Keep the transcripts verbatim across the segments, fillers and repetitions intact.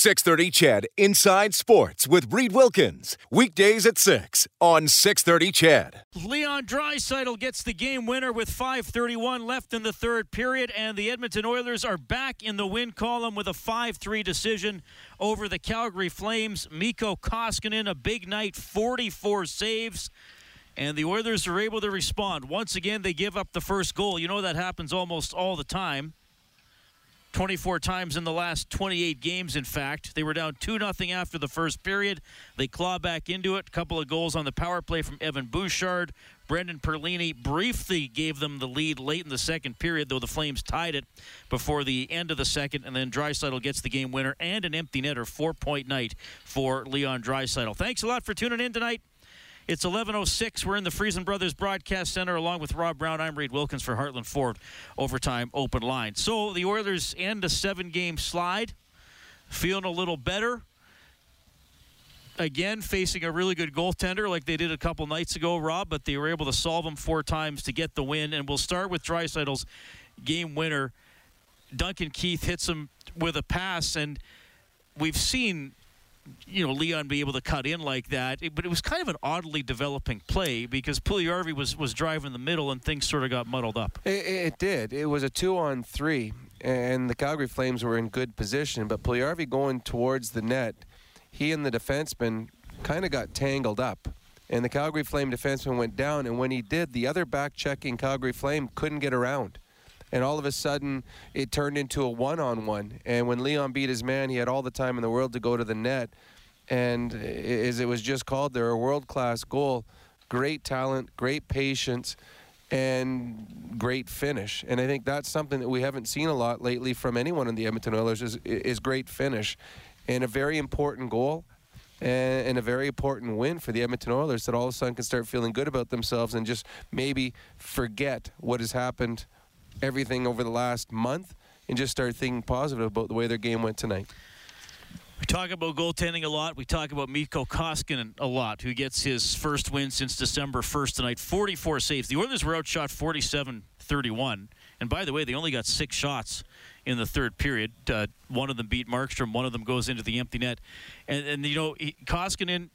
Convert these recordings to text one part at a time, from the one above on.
six thirty C H E D Inside Sports with Reed Wilkins. Weekdays at six on six thirty C H E D. Leon Draisaitl gets the game winner with five thirty-one left in the third period, and the Edmonton Oilers are back in the win column with a five three decision over the Calgary Flames. Mikko Koskinen, a big night, forty-four saves. And the Oilers are able to respond. Once again, they give up the first goal. You know that happens almost all the time. twenty-four times in the last twenty-eight games, in fact. They were down two nothing after the first period. They claw back into it. A couple of goals on the power play from Evan Bouchard. Brendan Perlini briefly gave them the lead late in the second period, though the Flames tied it before the end of the second, and then Draisaitl gets the game winner and an empty netter, four-point night for Leon Draisaitl. Thanks a lot for tuning in tonight. It's eleven oh six. We're in the Friesen Brothers Broadcast Center along with Rob Brown. I'm Reed Wilkins for Heartland Ford Overtime Open Line. So the Oilers end a seven-game slide, feeling a little better. Again, facing a really good goaltender like they did a couple nights ago, Rob, but they were able to solve them four times to get the win. And we'll start with Draisaitl's game winner. Duncan Keith hits him with a pass, and we've seen, you know, Leon be able to cut in like that. It, but it was kind of an oddly developing play because Puljujärvi was, was driving the middle and things sort of got muddled up. It, it did. It was a two-on-three, and the Calgary Flames were in good position. But Puljujärvi going towards the net, he and the defenseman kind of got tangled up. And the Calgary Flame defenseman went down, and when he did, the other back-checking Calgary Flame couldn't get around. And all of a sudden, it turned into a one-on-one. And when Leon beat his man, he had all the time in the world to go to the net. And as it was just called there, a world-class goal, great talent, great patience, and great finish. And I think that's something that we haven't seen a lot lately from anyone in the Edmonton Oilers is, is great finish. And a very important goal and, and a very important win for the Edmonton Oilers that all of a sudden can start feeling good about themselves and just maybe forget what has happened everything over the last month and just start thinking positive about the way their game went tonight. We talk about goaltending a lot. We talk about Mikko Koskinen a lot, who gets his first win since December first tonight. forty-four saves. The Oilers were outshot forty-seven thirty-one. And by the way, they only got six shots in the third period. Uh, one of them beat Markstrom. One of them goes into the empty net. And, and you know, he, Koskinen,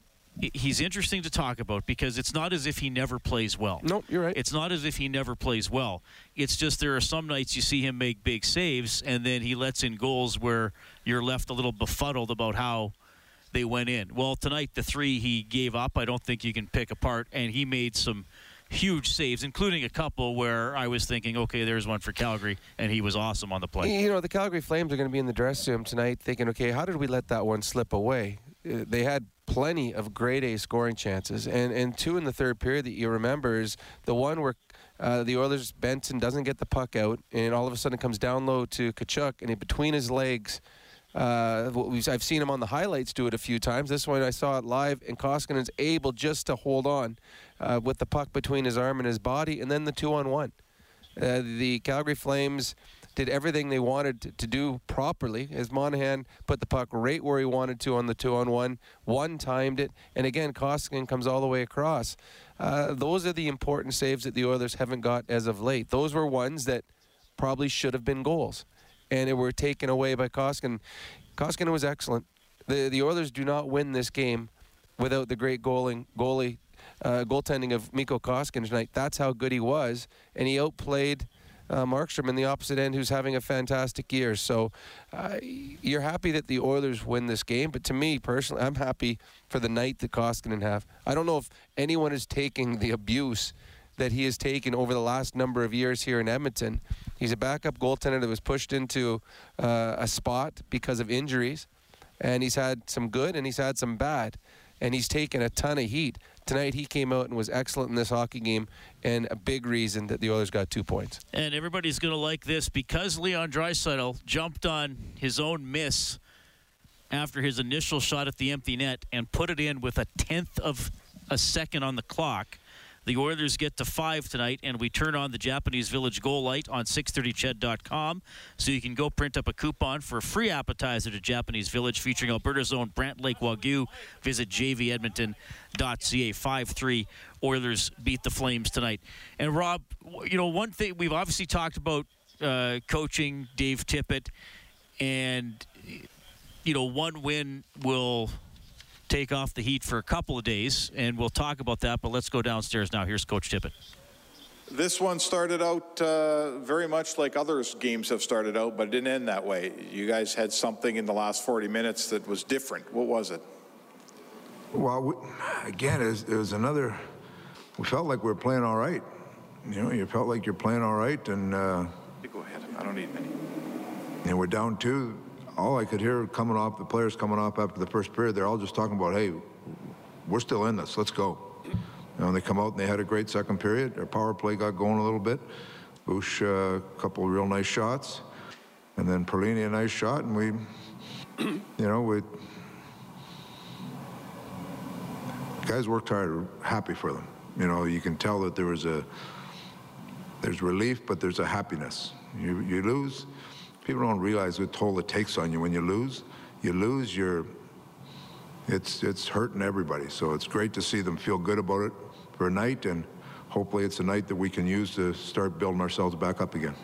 he's interesting to talk about because it's not as if he never plays well. No, nope, you're right. It's not as if he never plays well. It's just there are some nights you see him make big saves, and then he lets in goals where you're left a little befuddled about how they went in. Well, tonight, the three he gave up, I don't think you can pick apart, and he made some huge saves, including a couple where I was thinking, okay, there's one for Calgary, and he was awesome on the play. You know, the Calgary Flames are going to be in the dressing room tonight thinking, okay, how did we let that one slip away? They had plenty of grade-A scoring chances, and, and two in the third period that you remember is the one where uh, the Oilers' Benson doesn't get the puck out, and all of a sudden it comes down low to Kachuk, and in between his legs, uh, I've seen him on the highlights do it a few times. This one I saw it live, and Koskinen's able just to hold on uh, with the puck between his arm and his body, and then the two-on-one. Uh, the Calgary Flames did everything they wanted to do properly as Monahan put the puck right where he wanted to on the two-on-one, one-timed it, and again, Koskinen comes all the way across. Uh, those are the important saves that the Oilers haven't got as of late. Those were ones that probably should have been goals, and it were taken away by Koskinen. Koskinen was excellent. The, the Oilers do not win this game without the great goaling, goalie uh, goaltending of Mikko Koskinen tonight. That's how good he was, and he outplayed Uh, Markstrom in the opposite end, who's having a fantastic year. So uh, you're happy that the Oilers win this game, but to me personally, I'm happy for the night that Koskinen have. I don't know if anyone is taking the abuse that he has taken over the last number of years here in Edmonton. He's a backup goaltender that was pushed into uh, a spot because of injuries, and he's had some good and he's had some bad, and he's taken a ton of heat. Tonight, he came out and was excellent in this hockey game, and a big reason that the Oilers got two points. And everybody's going to like this because Leon Draisaitl jumped on his own miss after his initial shot at the empty net and put it in with a tenth of a second on the clock. The Oilers get to five tonight, and we turn on the Japanese Village goal light on six thirty C H E D dot com, so you can go print up a coupon for a free appetizer to Japanese Village featuring Alberta's own Brant Lake Wagyu. Visit j v edmonton dot c a. five three Oilers beat the Flames tonight. And, Rob, you know, one thing we've obviously talked about uh, coaching Dave Tippett, and you know, one win will take off the heat for a couple of days, and we'll talk about that, but let's go downstairs now. Here's Coach Tippett. This one started out uh, very much like other games have started out, but it didn't end that way. You guys had something in the last forty minutes that was different. What was it? Well, we, again, it was, it was another... We felt like we were playing all right. You know, you felt like you're playing all right, and... Uh, go ahead. I don't need many. And we're down two. All I could hear coming off, the players coming off after the first period, they're all just talking about, hey, we're still in this. Let's go. And they come out and they had a great second period. Their power play got going a little bit. Bouch, a uh, couple of real nice shots, and then Perlini a nice shot, and we, you know, we guys worked hard. We're happy for them. You know, you can tell that there was a there's relief, but there's a happiness. You you lose, people don't realize the toll it takes on you when you lose. You lose your. It's it's hurting everybody. So it's great to see them feel good about it for a night, and hopefully it's a night that we can use to start building ourselves back up again.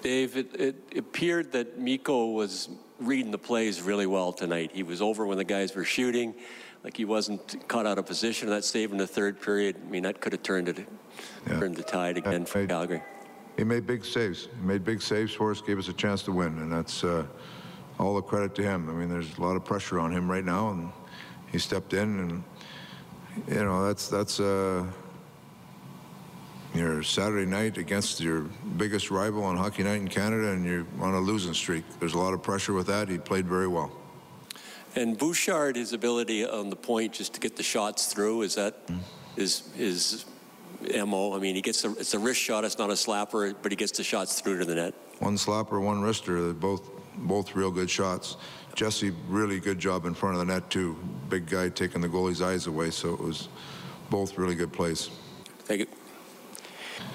Dave, it, it appeared that Mikko was reading the plays really well tonight. He was over when the guys were shooting, like he wasn't caught out of position. That save in the third period, I mean, that could have turned it, yeah. turned the tide again yeah, for made, Calgary. He made big saves. He made big saves for us, gave us a chance to win, and that's... Uh, all the credit to him. I mean, there's a lot of pressure on him right now, and he stepped in, and you know that's that's uh, your Saturday night against your biggest rival on Hockey Night in Canada, and you're on a losing streak. There's a lot of pressure with that. He played very well. And Bouchard, his ability on the point just to get the shots through, is that mm. is is M O. I mean, he gets a, it's a wrist shot. It's not a slapper, but he gets the shots through to the net. One slapper, one wrister. They're both. Both real good shots. Jessie, really good job in front of the net, too. Big guy taking the goalie's eyes away, so it was both really good plays. Thank you.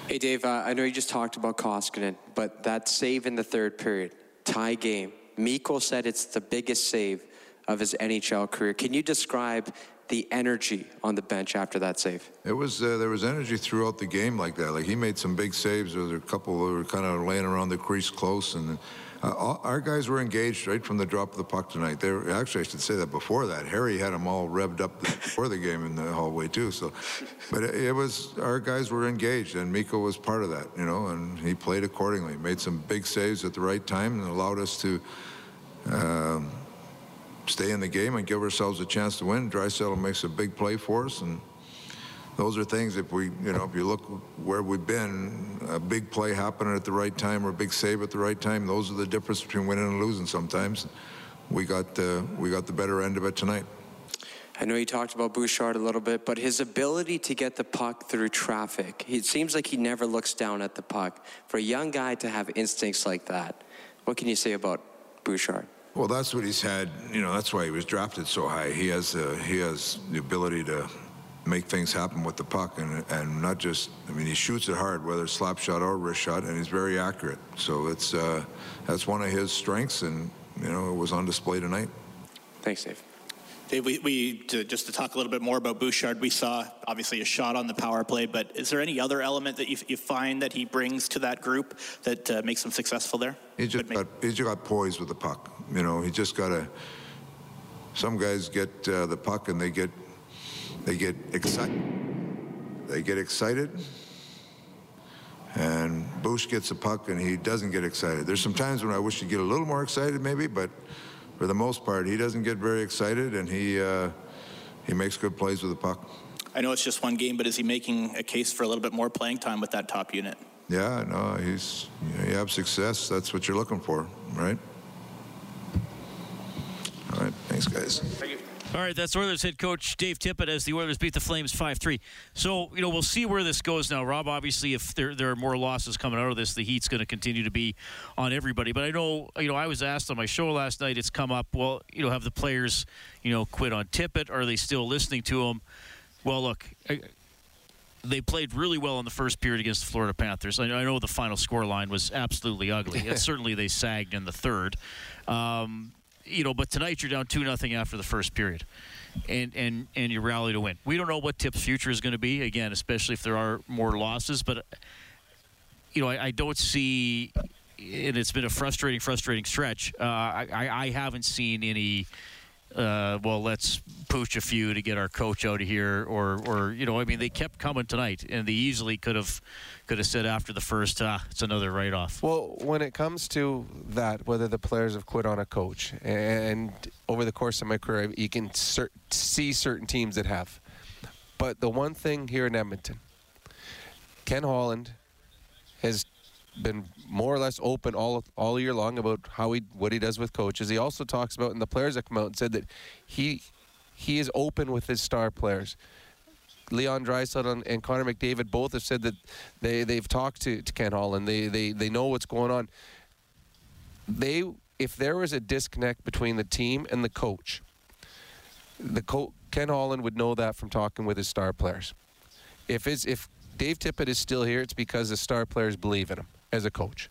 Hey, Dave, uh, I know you just talked about Koskinen, but that save in the third period, tie game, Mikko said it's the biggest save of his N H L career. Can you describe the energy on the bench after that save? It was, uh, there was energy throughout the game like that. Like, he made some big saves. There was a couple that were kind of laying around the crease close, and... Uh, all, our guys were engaged right from the drop of the puck tonight. They were, actually, I should say that before that. Harry had them all revved up before the game in the hallway, too. So, But it, it was, our guys were engaged, and Mikko was part of that, you know, and he played accordingly. Made some big saves at the right time and allowed us to um, stay in the game and give ourselves a chance to win. Drysdale makes a big play for us, and those are things, if we, you know, if you look where we've been, a big play happening at the right time or a big save at the right time, those are the difference between winning and losing sometimes. We got, uh, we got the better end of it tonight. I know you talked about Bouchard a little bit, but his ability to get the puck through traffic, it seems like he never looks down at the puck. For a young guy to have instincts like that, what can you say about Bouchard? Well, that's what he's had. You know, that's why he was drafted so high. He has, uh, he has the ability to... make things happen with the puck, and and not just, I mean, he shoots it hard, whether it's slap shot or wrist shot, and he's very accurate. So it's uh, that's one of his strengths, and you know it was on display tonight. Thanks, Dave. Dave, we, we to, just to talk a little bit more about Bouchard, we saw obviously a shot on the power play, but is there any other element that you, you find that he brings to that group that uh, makes him successful there? He just got, he just got poised with the puck. You know, he just got a. Some guys get uh, the puck and they get. They get excited. They get excited, and Bouch gets the puck, and he doesn't get excited. There's some times when I wish he'd get a little more excited, maybe, but for the most part, he doesn't get very excited, and he uh, he makes good plays with the puck. I know it's just one game, but is he making a case for a little bit more playing time with that top unit? Yeah, no, he's you know, you have success. That's what you're looking for, right? All right, thanks, guys. Thank you. All right, that's Oilers head coach Dave Tippett as the Oilers beat the Flames five three. So, you know, we'll see where this goes now. Rob, obviously, if there there are more losses coming out of this, the heat's going to continue to be on everybody. But I know, you know, I was asked on my show last night, it's come up, well, you know, have the players, you know, quit on Tippett? Are they still listening to him? Well, look, I, they played really well in the first period against the Florida Panthers. I, I know the final score line was absolutely ugly. And certainly they sagged in the third. Um You know, but tonight you're down two nothing after the first period, and and and you rally to win. We don't know what Tipp's future is going to be again, especially if there are more losses. But you know, I, I don't see and it's been a frustrating, frustrating stretch. Uh, I, I haven't seen any. Uh, well, let's pooch a few to get our coach out of here, or, or you know, I mean, they kept coming tonight, and they easily could have, could have said after the first, ah, it's another write-off. Well, when it comes to that, whether the players have quit on a coach, and over the course of my career, you can cert- see certain teams that have, but the one thing here in Edmonton, Ken Holland has been more or less open all all year long about how he what he does with coaches. He also talks about, and the players that come out and said that he he is open with his star players. Leon Draisaitl and Connor McDavid both have said that they they've talked to, to Ken Holland. They they they know what's going on. They if there was a disconnect between the team and the coach, the co- Ken Holland would know that from talking with his star players. If it's if Dave Tippett is still here, it's because the star players believe in him as a coach.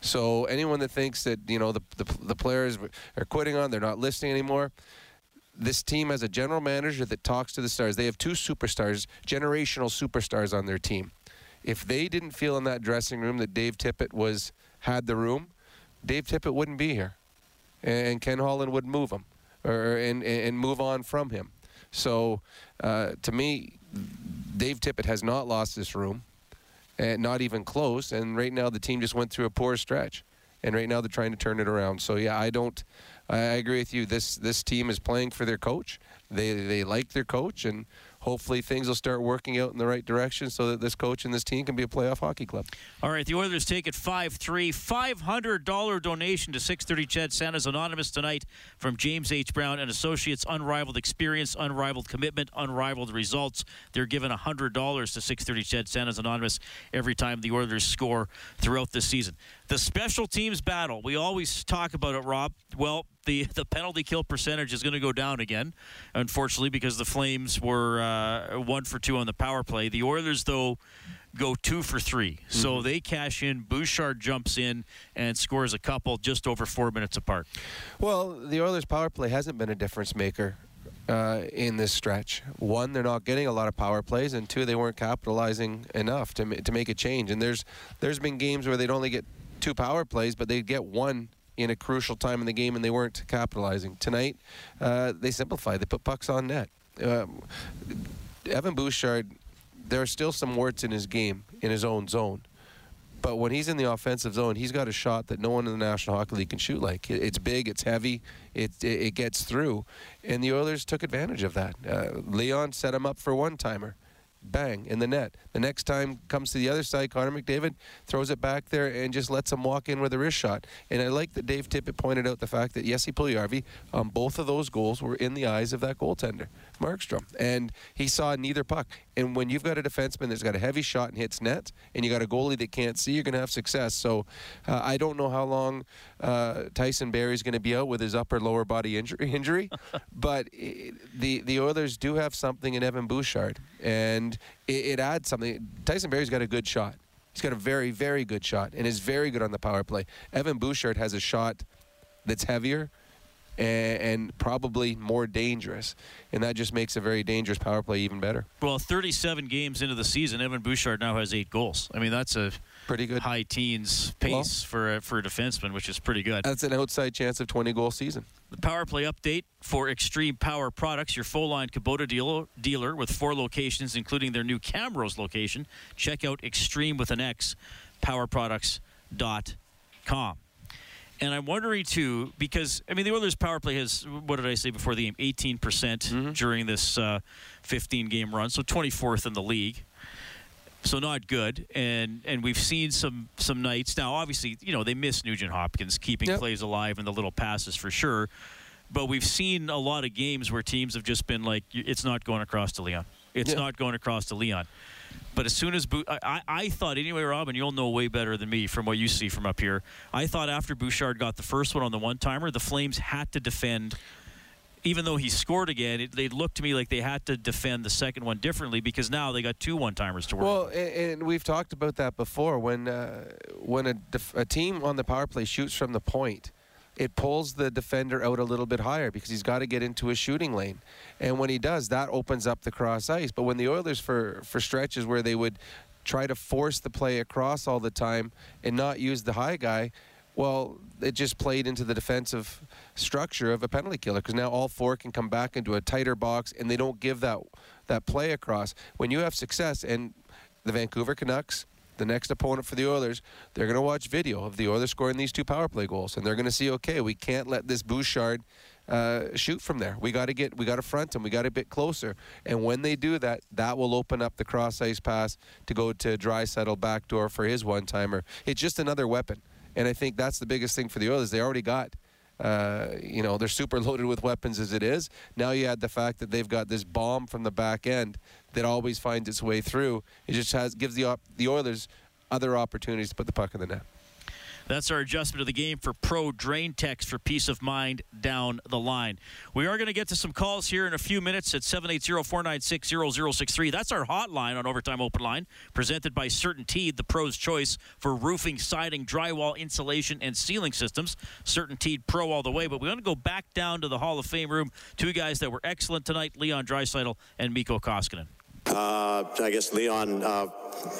So anyone that thinks that, you know, the, the the players are quitting on, they're not listening anymore, this team has a general manager that talks to the stars. They have two superstars, generational superstars on their team. If they didn't feel in that dressing room that Dave Tippett was had the room, Dave Tippett wouldn't be here, and Ken Holland would move him, or and and move on from him. So uh, to me, Dave Tippett has not lost this room, and not even close, and right now the team just went through a poor stretch, and right now they're trying to turn it around. So yeah, I don't I agree with you. This this team is playing for their coach. They they like their coach, and hopefully things will start working out in the right direction so that this coach and this team can be a playoff hockey club. All right, the Oilers take it five three. five hundred dollars donation to six thirty C H E D Santa's Anonymous tonight from James H. Brown and Associates. Unrivaled experience, unrivaled commitment, unrivaled results. They're giving one hundred dollars to six thirty C H E D Santa's Anonymous every time the Oilers score throughout this season. The special teams battle. We always talk about it, Rob. Well, the the penalty kill percentage is going to go down again, unfortunately, because the Flames were uh, one for two on the power play. The Oilers, though, go two for three. Mm-hmm. So they cash in. Bouchard jumps in and scores a couple just over four minutes apart. Well, the Oilers' power play hasn't been a difference maker uh, in this stretch. One, they're not getting a lot of power plays, and two, they weren't capitalizing enough to, ma- to make a change. And there's there's been games where they'd only get two power plays, but they'd get one in a crucial time in the game, and they weren't capitalizing. Tonight, uh, they simplified. They put pucks on net. Um, Evan Bouchard, there are still some warts in his game, in his own zone. But when he's in the offensive zone, he's got a shot that no one in the National Hockey League can shoot like. It's big, it's heavy, it it, it gets through. And the Oilers took advantage of that. Uh, Leon set him up for one-timer. Bang, in the net. The next time comes to the other side, Connor McDavid throws it back there and just lets him walk in with a wrist shot. And I like that Dave Tippett pointed out the fact that Jessie Puljujärvi on um, both of those goals were in the eyes of that goaltender, Markstrom. And he saw neither puck. And when you've got a defenseman that's got a heavy shot and hits net, and you got a goalie that can't see, you're going to have success. So uh, I don't know how long uh, Tyson Barrie's going to be out with his upper lower body injury, injury but it, the, the Oilers do have something in Evan Bouchard. And It, it adds something. Tyson Barrie's got a good shot. He's got a very, very good shot and is very good on the power play. Evan Bouchard has a shot that's heavier and, and probably more dangerous, and that just makes a very dangerous power play even better. Well, thirty-seven games into the season, Evan Bouchard now has eight goals. I mean, that's a pretty good high teens pace well, for, a, for a defenseman, which is pretty good. That's an outside chance of twenty-goal season. The power play update for Extreme Power Products, your full-line Kubota deal- dealer with four locations, including their new Camrose location. Check out Extreme with an X, power products dot com. And I'm wondering, too, because, I mean, the Oilers' power play has, what did I say before the game, eighteen percent mm-hmm. during this uh, fifteen-game run, so twenty-fourth in the league. So not good, and and we've seen some some nights. Now, obviously, you know, they miss Nugent Hopkins, keeping yep. plays alive and the little passes for sure. But we've seen a lot of games where teams have just been like, it's not going across to Leon. It's yeah. not going across to Leon. But as soon as Bu- – I, I thought anyway, Robin, you'll know way better than me from what you see from up here. I thought after Bouchard got the first one on the one-timer, the Flames had to defend – even though he scored again, it, they looked to me like they had to defend the second one differently because now they got two one-timers to work. Well, and, and we've talked about that before. When uh, when a, def- a team on the power play shoots from the point, it pulls the defender out a little bit higher because he's got to get into a shooting lane. And when he does, that opens up the cross ice. But when the Oilers, for, for stretches where they would try to force the play across all the time and not use the high guy – well, it just played into the defensive structure of a penalty killer, because now all four can come back into a tighter box and they don't give that that play across. When you have success, and the Vancouver Canucks, the next opponent for the Oilers, they're going to watch video of the Oilers scoring these two power play goals, and they're going to see, okay, we can't let this Bouchard uh, shoot from there. We got to get, we got to front him. We got a bit closer. And when they do that, that will open up the cross ice pass to go to Draisaitl backdoor for his one timer. It's just another weapon, and I think that's the biggest thing for the Oilers. They already got, uh, you know, they're super loaded with weapons as it is. Now you add the fact that they've got this bomb from the back end that always finds its way through. It just has gives the op- the Oilers other opportunities to put the puck in the net. That's our adjustment of the game for Pro Drain Text for peace of mind down the line. We are going to get to some calls here in a few minutes at seven eight zero, four nine six, zero zero six three. That's our hotline on Overtime Open Line, presented by CertainTeed, the pro's choice for roofing, siding, drywall, insulation, and ceiling systems. CertainTeed Pro all the way. But we want to go back down to the Hall of Fame room. Two guys that were excellent tonight, Leon Draisaitl and Mikko Koskinen. Uh, I guess Leon, uh,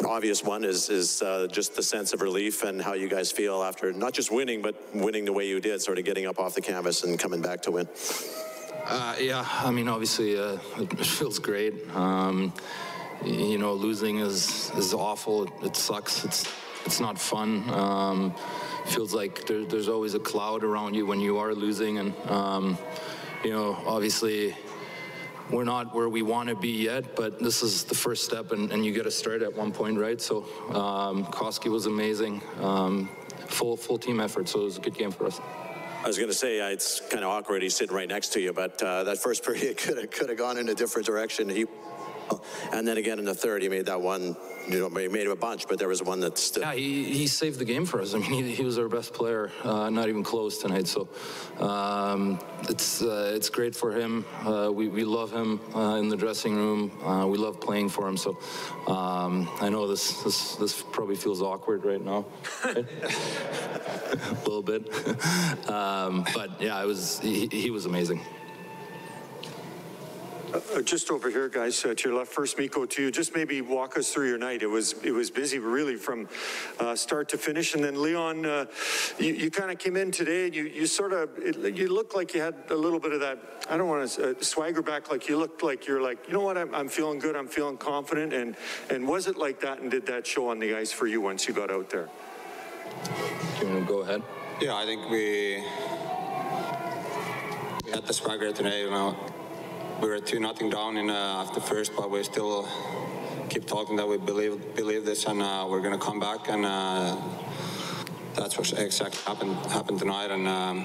obvious one is is uh, just the sense of relief and how you guys feel after not just winning, but winning the way you did, sort of getting up off the canvas and coming back to win. Uh, yeah, I mean, obviously uh, it feels great. Um, you know, losing is is awful. It, it sucks. It's it's not fun. Um, feels like there, there's always a cloud around you when you are losing, and um, you know, obviously. We're not where we want to be yet, but this is the first step, and, and you get to start at one point, right? So um, Koski was amazing. Um, full full team effort, so it was a good game for us. I was going to say, uh, it's kind of awkward he's sitting right next to you, but uh, that first period could have could have gone in a different direction. He, and then again in the third, he made that one, you know, he made him a bunch, but there was one that still... Yeah, he, he saved the game for us. I mean, he, he was our best player, uh, not even close tonight, so um, it's uh, it's great for him. Uh, we, we love him uh, in the dressing room. Uh, we love playing for him, so um, I know this, this this probably feels awkward right now. Right? a little bit. um, but, yeah, it was he, he was amazing. Uh, just over here, guys, uh, to your left. First, Mikko, to you. Just maybe walk us through your night. It was it was busy, really, from uh, start to finish. And then, Leon, uh, you, you kind of came in today. You you sort of it, you looked like you had a little bit of that. I don't want to uh, swagger back. Like you looked like you're like, you know what? I'm I'm feeling good. I'm feeling confident. And and was it like that? And did that show on the ice for you once you got out there? Do you want to go ahead? Yeah, I think we we had the swagger today. You know. We were two nothing down in uh, after first, but we still keep talking that we believe believe this, and uh, we're gonna come back, and uh, that's what exactly happened happened tonight. And um,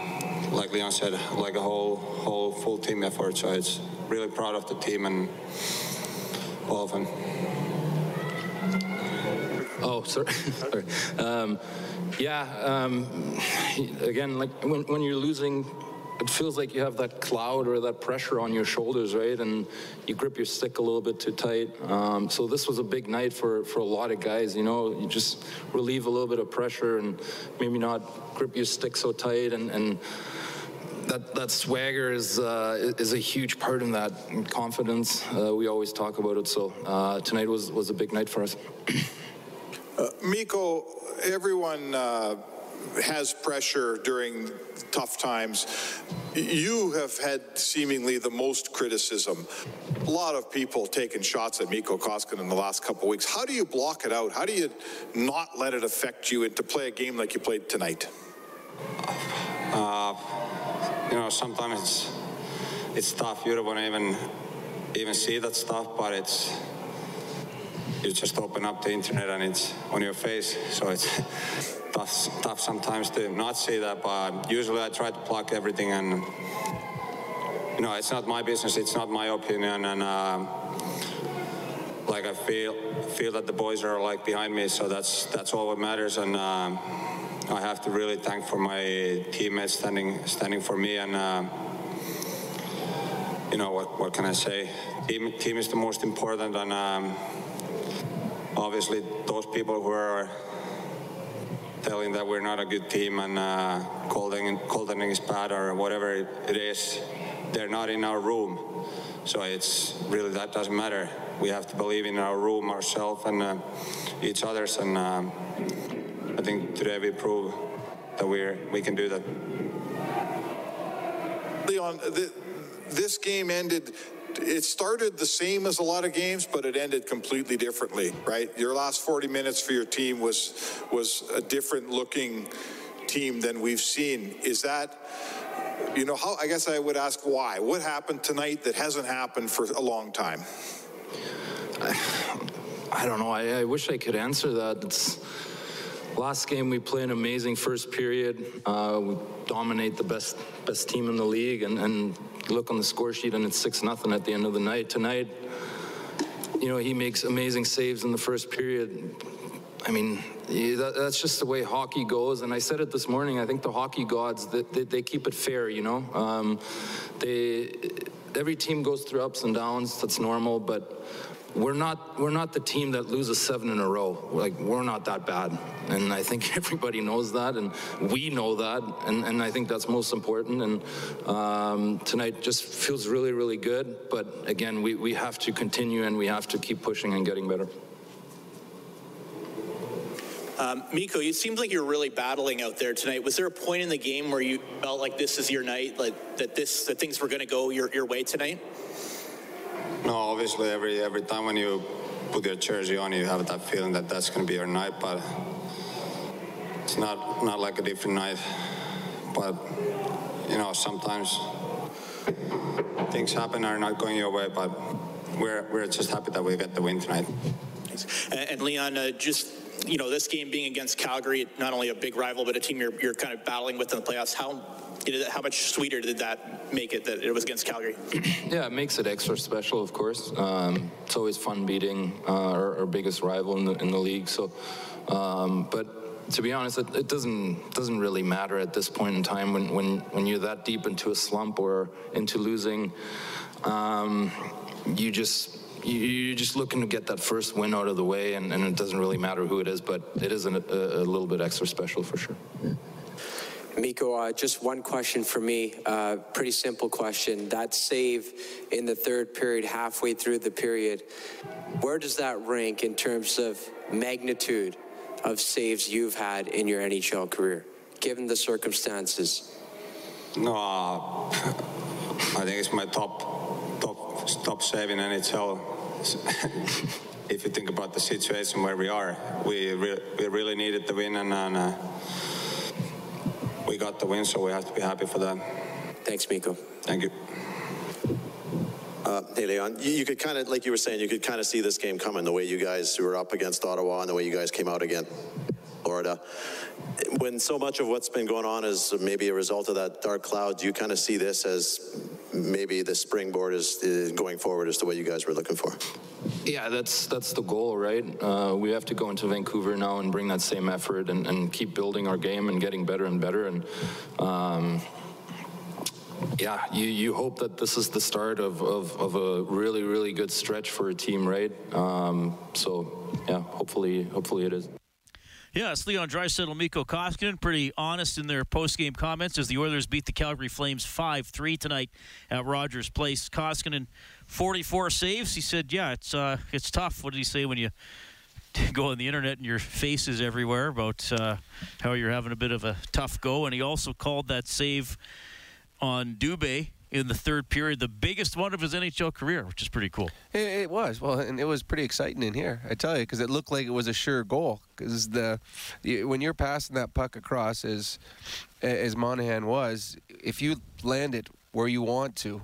like Leon said, like a whole whole full team effort. So it's really proud of the team and all of them. Oh, sorry. sorry. Um, yeah. Um, again, like when when you're losing. It feels like you have that cloud or that pressure on your shoulders, right? And you grip your stick a little bit too tight. Um, so this was a big night for, for a lot of guys, you know, you just relieve a little bit of pressure and maybe not grip your stick so tight. And, and that that swagger is uh, is a huge part in that confidence. Uh, we always talk about it. So uh, tonight was, was a big night for us. uh, Mikko, everyone... Uh... has pressure during tough times. You have had seemingly the most criticism. A lot of people taking shots at Mikko Koskinen in the last couple of weeks. How do you block it out? How do you not let it affect you and to play a game like you played tonight? Uh, you know, sometimes it's it's tough. You don't want to even, even see that stuff, but it's... You just open up the internet and it's on your face, so it's... Tough, tough sometimes to not see that, but usually I try to block everything, and you know, it's not my business, it's not my opinion, and uh, like I feel feel that the boys are like behind me, so that's that's all what matters, and uh, I have to really thank for my teammates standing standing for me, and uh, you know, what what can I say? Team team is the most important, and um, obviously those people who are telling that we're not a good team and uh, calling, calling is bad or whatever it is, they're not in our room. So it's really, that doesn't matter. We have to believe in our room, ourselves and uh, each other's. And um, I think today we prove that we're, we can do that. Leon, the, this game ended, it started the same as a lot of games, but it ended completely differently, right? Your last forty minutes for your team was was a different looking team than we've seen. Is that, you know, how, I guess I would ask why. What happened tonight that hasn't happened for a long time? I, I don't know. I, I wish I could answer that. It's last game, we play an amazing first period. Uh, we dominate the best best team in the league, and, and look on the score sheet and it's six nothing at the end of the night. Tonight, you know, he makes amazing saves in the first period. I mean, that, that's just the way hockey goes. And I said it this morning, I think the hockey gods, they, they, they keep it fair, you know. Um, they every team goes through ups and downs, that's normal, but we're not we're not the team that loses seven in a row. Like, we're not that bad. And I think everybody knows that, and we know that, and, and I think that's most important. And um, tonight just feels really, really good. But again, we, we have to continue, and we have to keep pushing and getting better. Um, Mikko, it seems like you're really battling out there tonight. Was there a point in the game where you felt like this is your night, like that this that things were going to go your, your way tonight? No, obviously every every time when you put your jersey on, you have that feeling that that's going to be your night, but it's not not like a different night. But you know, sometimes things happen are not going your way, but we're we're just happy that we get the win tonight. And, and Leon, uh, just. You know, this game being against Calgary, not only a big rival, but a team you're, you're kind of battling with in the playoffs. How how much sweeter did that make it that it was against Calgary? Yeah, it makes it extra special, of course. Um, it's always fun beating uh, our, our biggest rival in the, in the league. So, um, but to be honest, it, it doesn't doesn't really matter at this point in time when when when you're that deep into a slump or into losing. Um, you just. You're just looking to get that first win out of the way, and, and it doesn't really matter who it is, but it is an, a, a little bit extra special for sure. Yeah. Mikko, uh, just one question for me, uh, pretty simple question. That save in the third period, halfway through the period, where does that rank in terms of magnitude of saves you've had in your N H L career, given the circumstances? No, uh, I think it's my top. Stop saving N H L. If you think about the situation where we are, we re we really needed the win, and, and uh, we got the win, so we have to be happy for that. Thanks, Mikko. Thank you. Uh, hey, Leon, you, you could kind of, like you were saying, you could kind of see this game coming, the way you guys were up against Ottawa and the way you guys came out again, Florida. When so much of what's been going on is maybe a result of that dark cloud, do you kind of see this as maybe the springboard is, is going forward is the way you guys were looking for? Yeah, that's that's the goal, right? Uh, we have to go into Vancouver now and bring that same effort and, and keep building our game and getting better and better. And um, yeah, you, you hope that this is the start of, of, of a really, really good stretch for a team, right? Um, so yeah, hopefully, hopefully it is. Yeah, it's Leon Draisaitl, Mikko Koskinen, pretty honest in their post-game comments as the Oilers beat the Calgary Flames five three tonight at Rogers Place. Koskinen, forty-four saves. He said, yeah, it's uh, it's tough. What did he say when you go on the internet and your face is everywhere about uh, how you're having a bit of a tough go? And he also called that save on Dubé in the third period the biggest one of his N H L career, which is pretty cool. It, it was. Well, and it was pretty exciting in here, I tell you, because it looked like it was a sure goal. Because the, the when you're passing that puck across, as as Monahan was, if you land it where you want to,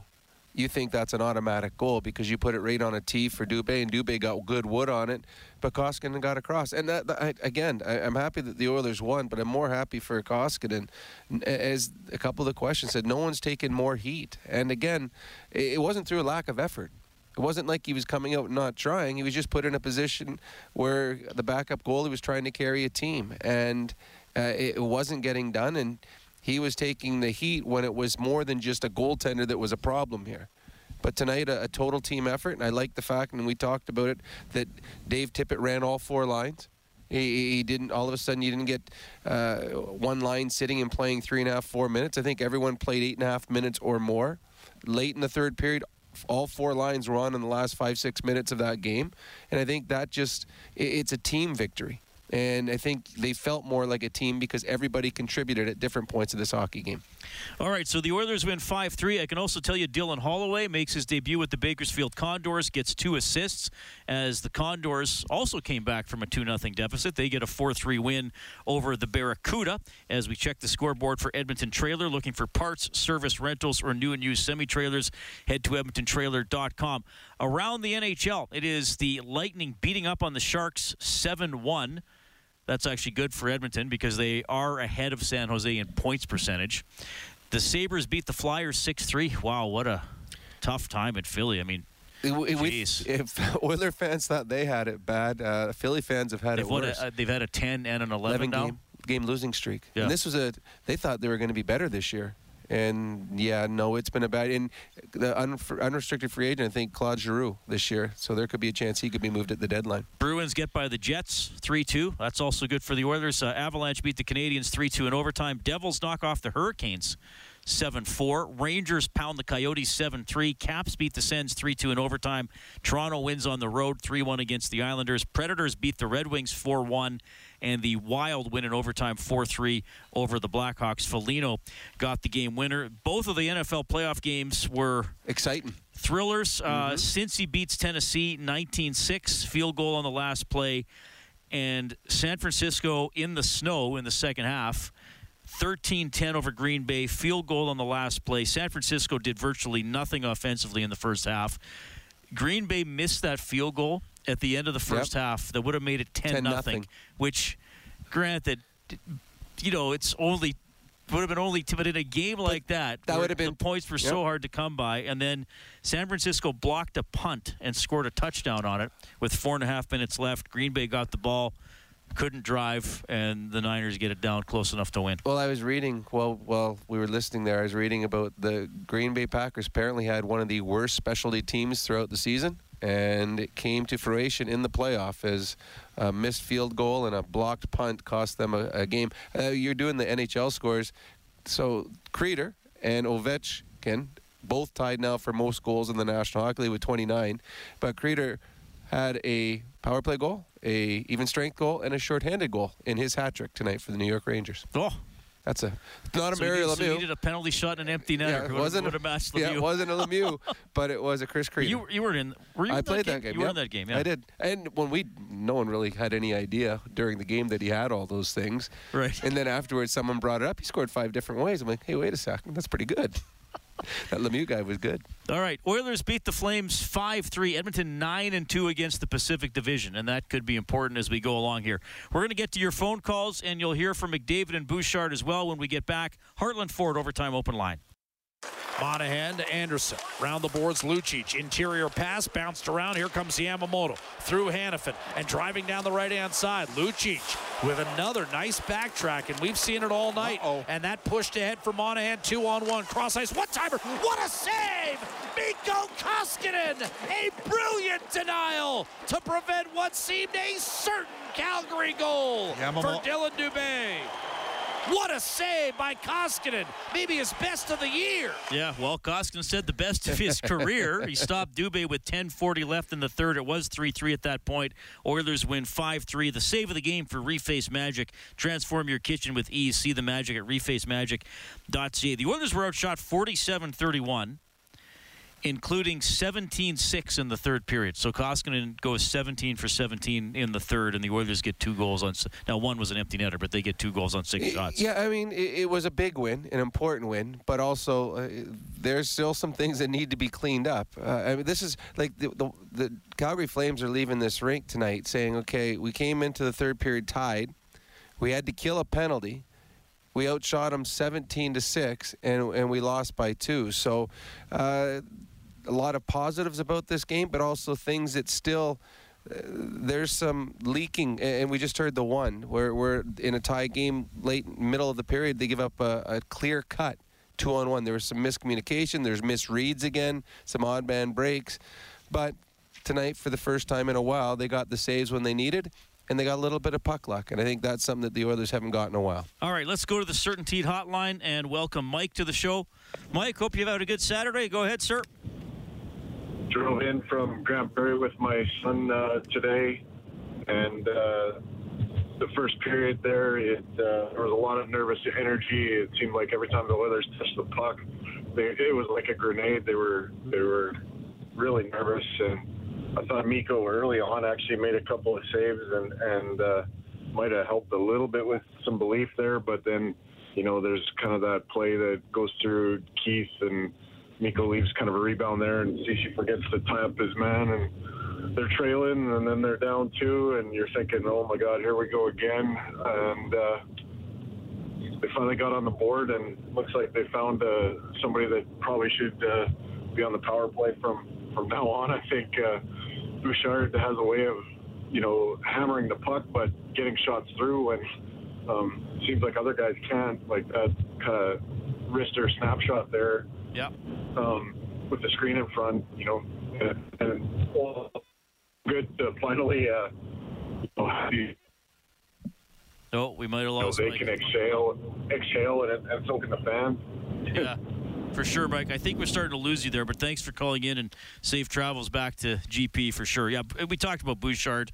you think that's an automatic goal because you put it right on a tee for Dubé, and Dubé got good wood on it, but Koskinen got across. And that, that, I, again, I, I'm happy that the Oilers won, but I'm more happy for Koskinen. As a couple of the questions said, no one's taken more heat. And again, it, it wasn't through a lack of effort. It wasn't like he was coming out and not trying. He was just put in a position where the backup goalie was trying to carry a team, and uh, it wasn't getting done. And he was taking the heat when it was more than just a goaltender that was a problem here. But tonight, a, a total team effort, and I like the fact, and we talked about it, that Dave Tippett ran all four lines. He, he didn't, all of a sudden, you didn't get uh, one line sitting and playing three and a half, four minutes. I think everyone played eight and a half minutes or more. Late in the third period, all four lines were on in the last five, six minutes of that game. And I think that just, it, it's a team victory. And I think they felt more like a team because everybody contributed at different points of this hockey game. All right, so the Oilers win five three. I can also tell you Dylan Holloway makes his debut with the Bakersfield Condors, gets two assists, as the Condors also came back from a two nothing deficit. They get a four three win over the Barracuda. As we check the scoreboard for Edmonton Trailer, looking for parts, service, rentals, or new and used semi-trailers, head to edmonton trailer dot com. Around the N H L, it is the Lightning beating up on the Sharks seven one. That's actually good for Edmonton because they are ahead of San Jose in points percentage. The Sabres beat the Flyers six three. Wow, what a tough time at Philly. I mean, jeez. If Oiler fans thought they had it bad, uh, Philly fans have had they've it worse. A, they've had a ten and an eleven, eleven now. Game, game losing streak. Yeah. And this was a, they thought they were going to be better this year. And, yeah, no, it's been a bad... And the un- unrestricted free agent, I think, Claude Giroux this year. So there could be a chance he could be moved at the deadline. Bruins get by the Jets, three two. That's also good for the Oilers. Uh, Avalanche beat the Canadiens three two in overtime. Devils knock off the Hurricanes seven four. Rangers pound the Coyotes seven three. Caps beat the Sens three two in overtime. Toronto wins on the road three one against the Islanders. Predators beat the Red Wings four one. And the Wild win in overtime four three over the Blackhawks. Foligno got the game winner. Both of the N F L playoff games were exciting thrillers. Mm-hmm. Uh, Cincy beats Tennessee nineteen six, field goal on the last play. And San Francisco in the snow in the second half, thirteen ten over Green Bay, field goal on the last play. San Francisco did virtually nothing offensively in the first half. Green Bay missed that field goal at the end of the first yep. half that would have made it ten nothing, which, granted, you know, it's only would have been only two, but in a game but like that, that would have been the points were yep. so hard to come by. And then San Francisco blocked a punt and scored a touchdown on it with four and a half minutes left. Green Bay got the ball, couldn't drive, and the Niners get it down close enough to win. Well, I was reading, well, while we were listening there, I was reading about the Green Bay Packers apparently had one of the worst specialty teams throughout the season. And it came to fruition in the playoff as a missed field goal and a blocked punt cost them a, a game. Uh, you're doing the N H L scores. So Kreider and Ovechkin both tied now for most goals in the National Hockey League with twenty-nine. But Kreider had a power play goal, a even strength goal, and a shorthanded goal in his hat trick tonight for the New York Rangers. Oh, that's a not a so Mario Lemieux. So he needed a penalty shot and an empty net. Yeah, it wasn't would have matched Lemieux. Yeah, it wasn't a Lemieux, but it was a Chris Kreider. You, you were in. Were you I in played that game. That game. You yeah. were in that game. Yeah, I did. And when we, no one really had any idea during the game that he had all those things. Right. And then afterwards, someone brought it up. He scored five different ways. I'm like, hey, wait a second, that's pretty good. That Lemieux guy was good. All right, Oilers beat the Flames five three. Edmonton nine and two against the Pacific Division, and that could be important as we go along here. We're going to get to your phone calls, and you'll hear from McDavid and Bouchard as well when we get back. Heartland Ford overtime open line. Monahan to Anderson. Round the boards, Lucic. Interior pass, bounced around. Here comes Yamamoto. Through Hanifin. And driving down the right-hand side, Lucic with another nice backtrack. And we've seen it all night. Uh-oh. And that pushed ahead for Monahan. Two-on-one. Cross-ice. One-timer. What a save! Mikko Koskinen! A brilliant denial to prevent what seemed a certain Calgary goal Yamamoto. For Dillon Dubé. What a save by Koskinen. Maybe his best of the year. Yeah, well, Koskinen said the best of his career. He stopped Dubé with ten forty left in the third. It was three three at that point. Oilers win five three. The save of the game for Reface Magic. Transform your kitchen with ease. See the magic at reface magic dot c a. The Oilers were outshot forty-seven thirty-one, including seventeen six in the third period. So Koskinen goes seventeen for seventeen in the third, and the Oilers get two goals on... Now, one was an empty netter, but they get two goals on six shots. Yeah, I mean, it, it was a big win, an important win, but also uh, there's still some things that need to be cleaned up. Uh, I mean, this is... Like, the, the, the Calgary Flames are leaving this rink tonight saying, okay, we came into the third period tied. We had to kill a penalty. We outshot them seventeen to six, and, and we lost by two. So... Uh, a lot of positives about this game, but also things that still uh, there's some leaking, and we just heard the one where we're in a tie game late middle of the period. They give up a, a clear cut two on one. There was some miscommunication, there's misreads again, some odd man breaks, but tonight for the first time in a while they got the saves when they needed. And they got a little bit of puck luck, and I think that's something that the Oilers haven't gotten in a while. All right, let's go to the CertainTeed hotline and welcome Mike to the show. Mike, hope you've had a good Saturday. Go ahead, sir. Drove in from Grand Prairie with my son uh, today, and uh, the first period there, it, uh, there was a lot of nervous energy. It seemed like every time the Oilers touched the puck, they, it was like a grenade. They were they were really nervous, and I thought Mikko early on actually made a couple of saves and and uh, might have helped a little bit with some belief there. But then, you know, there's kind of that play that goes through Keith, and Mikko leaves kind of a rebound there, and Cissi forgets to tie up his man, and they're trailing, and then they're down two, and you're thinking, oh my God, here we go again. And uh, they finally got on the board, and looks like they found uh, somebody that probably should uh, be on the power play from, from now on. I think uh, Bouchard has a way of, you know, hammering the puck, but getting shots through, and um, it seems like other guys can't, like that kind of wrist or snapshot there. Yeah. Um, with the screen in front, you know, and, and well, good to finally. Uh, you know, the, no, we might have lost. You know, they Mike. Can exhale, exhale, and, and soak in the fan. Yeah, for sure, Mike. I think we're starting to lose you there, but thanks for calling in, and safe travels back to G P for sure. Yeah, we talked about Bouchard.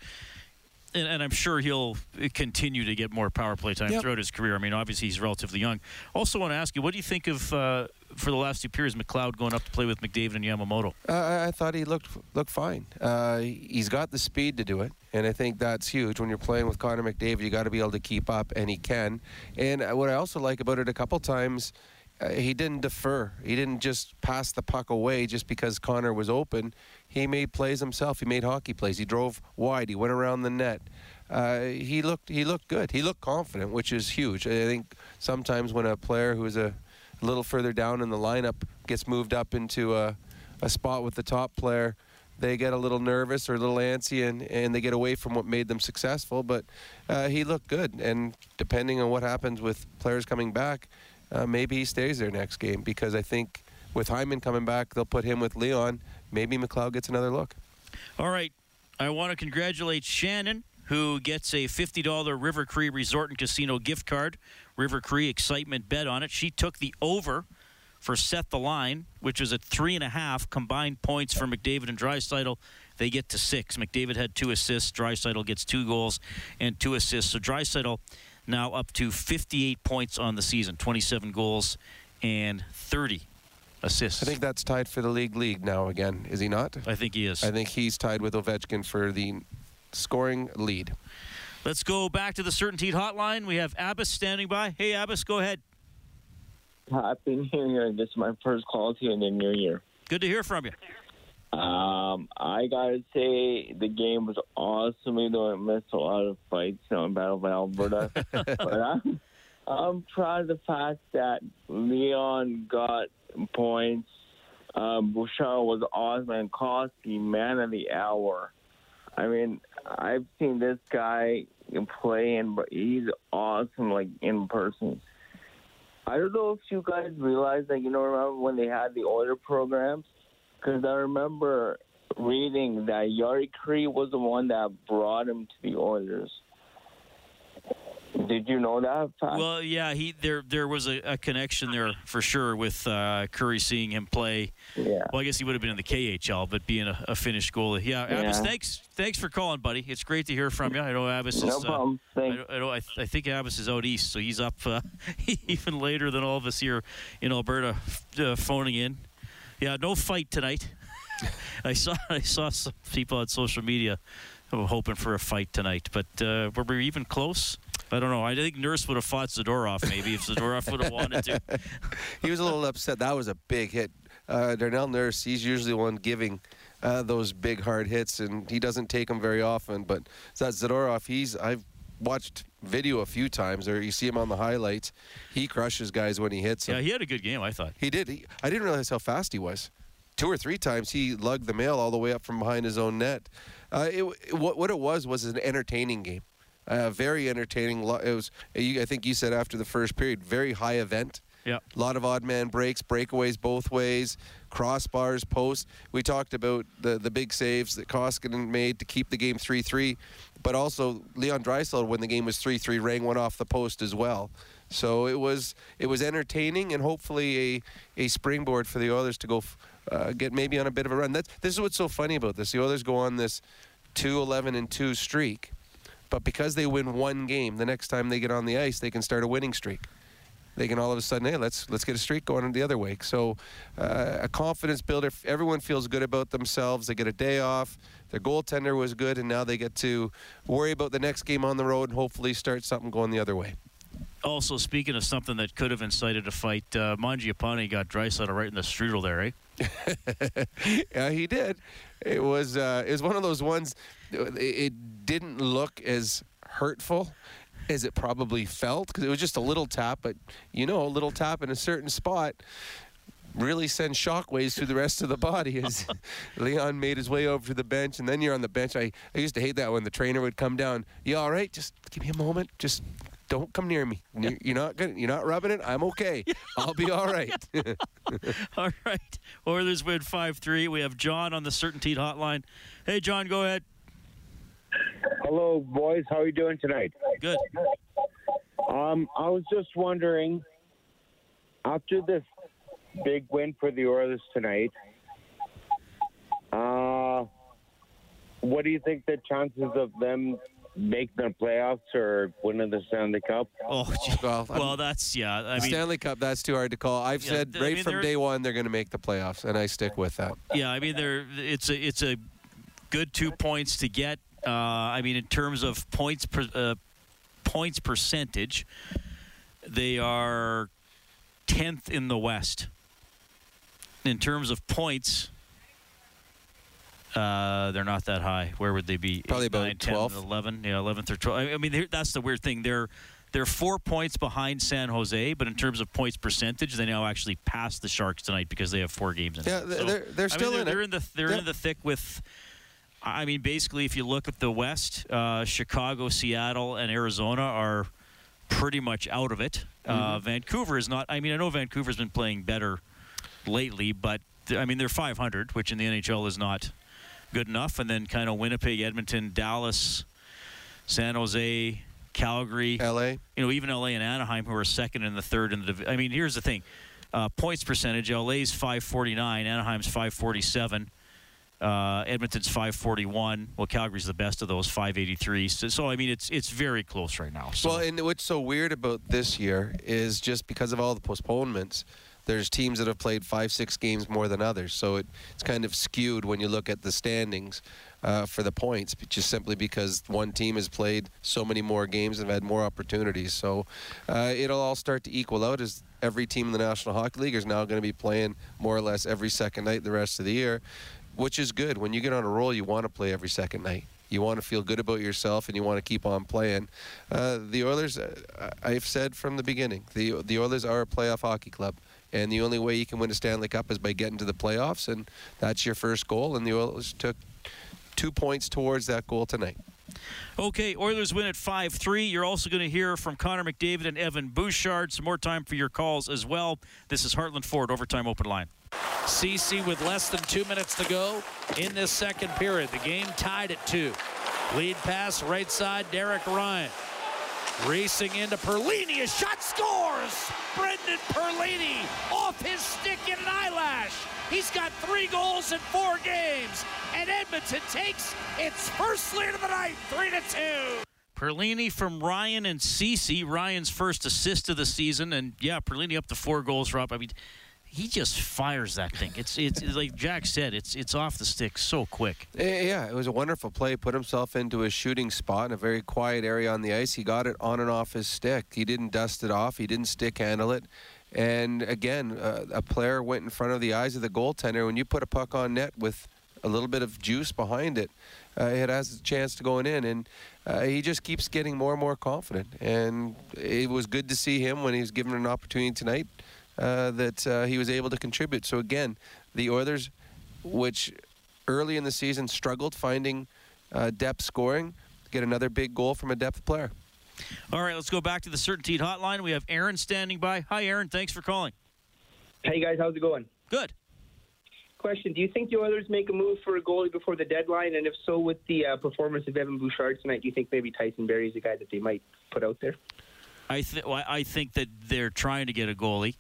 And, and I'm sure he'll continue to get more power play time yep. throughout his career. I mean, obviously, he's relatively young. Also want to ask you, what do you think of, uh, for the last two periods, McLeod going up to play with McDavid and Yamamoto? Uh, I thought he looked looked fine. Uh, he's got the speed to do it, and I think that's huge. When you're playing with Connor McDavid, you got to be able to keep up, and he can. And what I also like about it, a couple times, uh, he didn't defer. He didn't just pass the puck away just because Connor was open. He made plays himself. He made hockey plays. He drove wide. He went around the net. Uh, he looked he looked good. He looked confident, which is huge. I think sometimes when a player who is a little further down in the lineup gets moved up into a, a spot with the top player, they get a little nervous or a little antsy, and, and they get away from what made them successful. But uh, he looked good. And depending on what happens with players coming back, uh, maybe he stays there next game, because I think with Hyman coming back, they'll put him with Leon. Maybe McLeod gets another look. All right. I want to congratulate Shannon, who gets a fifty dollars River Cree Resort and Casino gift card. River Cree excitement bet on it. She took the over for Set the Line, which was at three and a half combined points for McDavid and Draisaitl. They get to six. McDavid had two assists. Draisaitl gets two goals and two assists. So Draisaitl now up to fifty-eight points on the season, twenty-seven goals and thirty assists. I think that's tied for the league lead now again, is he not? I think he is. I think he's tied with Ovechkin for the scoring lead. Let's go back to the CertainTeed hotline. We have Abbas standing by. Hey, Abbas, go ahead. I've been here. This is my first call to you in the new year. Good to hear from you. Um, I gotta say the game was awesome. You know, I missed a lot of fights on Battle of Alberta. But I'm, I'm proud of the fact that Leon got points. Uh, Bouchard was awesome, and Koski, man of the hour. I mean, I've seen this guy play, and he's awesome, like, in person. I don't know if you guys realize that, you know, remember when they had the order programs? Because I remember reading that Yari Cree was the one that brought him to the orders. Did you know that? Pat? Well, yeah, he there there was a, a connection there for sure with uh, Curry seeing him play. Yeah. Well, I guess he would have been in the K H L, but being a, a Finnish goalie. Yeah, yeah. Abbas, thanks thanks for calling, buddy. It's great to hear from you. I know Abbas no is. Problem. Uh, I, I, know, I, I think Abbas is out east, so he's up uh, even later than all of us here in Alberta, uh, phoning in. Yeah, no fight tonight. I saw I saw some people on social media who were hoping for a fight tonight, but uh, were we even close? I don't know. I think Nurse would have fought Zadorov, maybe, if Zadorov would have wanted to. He was a little upset. That was a big hit. Uh, Darnell Nurse, he's usually the one giving uh, those big, hard hits, and he doesn't take them very often. But that Zadorov, he's I've watched video a few times, or you see him on the highlights. He crushes guys when he hits them. Yeah, he had a good game, I thought. He did. He, I didn't realize how fast he was. Two or three times he lugged the mail all the way up from behind his own net. Uh, it, it, what, what it was was an entertaining game. Uh, very entertaining. It was, I think you said after the first period, very high event. Yeah. A lot of odd man breaks, breakaways both ways, crossbars, posts. We talked about the, the big saves that Koskinen made to keep the game three three, but also Leon Draisaitl, when the game was three three, rang one off the post as well. So it was it was entertaining, and hopefully a, a springboard for the Oilers to go uh, get maybe on a bit of a run. That's, this is what's so funny about this. The Oilers go on this two eleven and two streak. But because they win one game, the next time they get on the ice, they can start a winning streak. They can all of a sudden, hey, let's let's get a streak going the other way. So uh, a confidence builder. Everyone feels good about themselves. They get a day off. Their goaltender was good, and now they get to worry about the next game on the road and hopefully start something going the other way. Also, speaking of something that could have incited a fight, uh, Mangiapane got Draisaitl right in the strudel there, eh? Yeah, he did. It was uh, it was one of those ones. It, it didn't look as hurtful as it probably felt because it was just a little tap, but you know, a little tap in a certain spot really sends shockwaves through the rest of the body. As Leon made his way over to the bench, and then you're on the bench. I, I used to hate that when the trainer would come down. You all right? Just give me a moment. Just don't come near me. You're, you're not gonna, you're not rubbing it. I'm okay. I'll be all right. All right. Oilers win five three. We have John on the CertainTeed hotline. Hey, John, go ahead. Hello, boys. How are you doing tonight? Good. Um, I was just wondering, after this big win for the Oilers tonight, uh, what do you think the chances of them making the playoffs or winning the Stanley Cup? Oh, well, well that's, yeah. I mean, Stanley Cup, that's too hard to call. I've yeah, said th- right I mean, from day one they're going to make the playoffs, and I stick with that. Yeah, I mean, they're, it's a, it's a good two points to get. Uh, I mean, in terms of points per, uh, points percentage, they are tenth in the West. In terms of points, uh, they're not that high. Where would they be? Probably about twelfth, eleventh, yeah, eleventh or twelfth. I mean, that's the weird thing. They're they're four points behind San Jose, but in terms of points percentage, they now actually pass the Sharks tonight because they have four games in. Yeah, so, they're they're still I mean, they're, in. They're in the they're yeah. in the thick with. I mean, basically, if you look at the West, uh, Chicago, Seattle, and Arizona are pretty much out of it. Mm-hmm. Uh, Vancouver is not. I mean, I know Vancouver's been playing better lately, but, th- I mean, they're five hundred, which in the N H L is not good enough. And then kind of Winnipeg, Edmonton, Dallas, San Jose, Calgary. L A. You know, even L A and Anaheim, who are second and the third in the division. I mean, here's the thing. Uh, points percentage, L A's five forty-nine, Anaheim's five forty-seven. Uh, Edmonton's five forty-one. Well, Calgary's the best of those, five eighty-three. So, so I mean, it's it's very close right now. So. Well, and what's so weird about this year is just because of all the postponements, there's teams that have played five, six games more than others. So it, it's kind of skewed when you look at the standings uh, for the points, but just simply because one team has played so many more games and had more opportunities. So uh, it'll all start to equal out as every team in the National Hockey League is now going to be playing more or less every second night the rest of the year. Which is good. When you get on a roll, you want to play every second night. You want to feel good about yourself, and you want to keep on playing. Uh, the Oilers, uh, I've said from the beginning, the the Oilers are a playoff hockey club, and the only way you can win a Stanley Cup is by getting to the playoffs, and that's your first goal, and the Oilers took two points towards that goal tonight. Okay, Oilers win at five three. You're also going to hear from Connor McDavid and Evan Bouchard. Some more time for your calls as well. This is Heartland Ford Overtime Open Line. C C with less than two minutes to go in this second period. The game tied at two. Lead pass right side, Derek Ryan. Racing into Perlini, a shot scores! Brendan Perlini off his stick in an eyelash. He's got three goals in four games. And Edmonton takes its first lead of the night, three to two. Perlini from Ryan and Cece, Ryan's first assist of the season. And yeah, Perlini up to four goals for up. I mean, he just fires that thing. It's it's like Jack said, it's it's off the stick so quick. Yeah, it was a wonderful play. Put himself into a shooting spot in a very quiet area on the ice. He got it on and off his stick. He didn't dust it off. He didn't stick handle it. And, again, uh, a player went in front of the eyes of the goaltender. When you put a puck on net with a little bit of juice behind it, uh, it has a chance to going in. And uh, he just keeps getting more and more confident. And it was good to see him when he was given an opportunity tonight. Uh, that uh, he was able to contribute. So, again, the Oilers, which early in the season struggled finding uh, depth scoring, get another big goal from a depth player. All right, let's go back to the CertainTeed hotline. We have Aaron standing by. Hi, Aaron. Thanks for calling. Hey, guys. How's it going? Good. Question. Do you think the Oilers make a move for a goalie before the deadline? And if so, with the uh, performance of Evan Bouchard tonight, do you think maybe Tyson Barrie is the guy that they might put out there? I, th- well, I think that they're trying to get a goalie.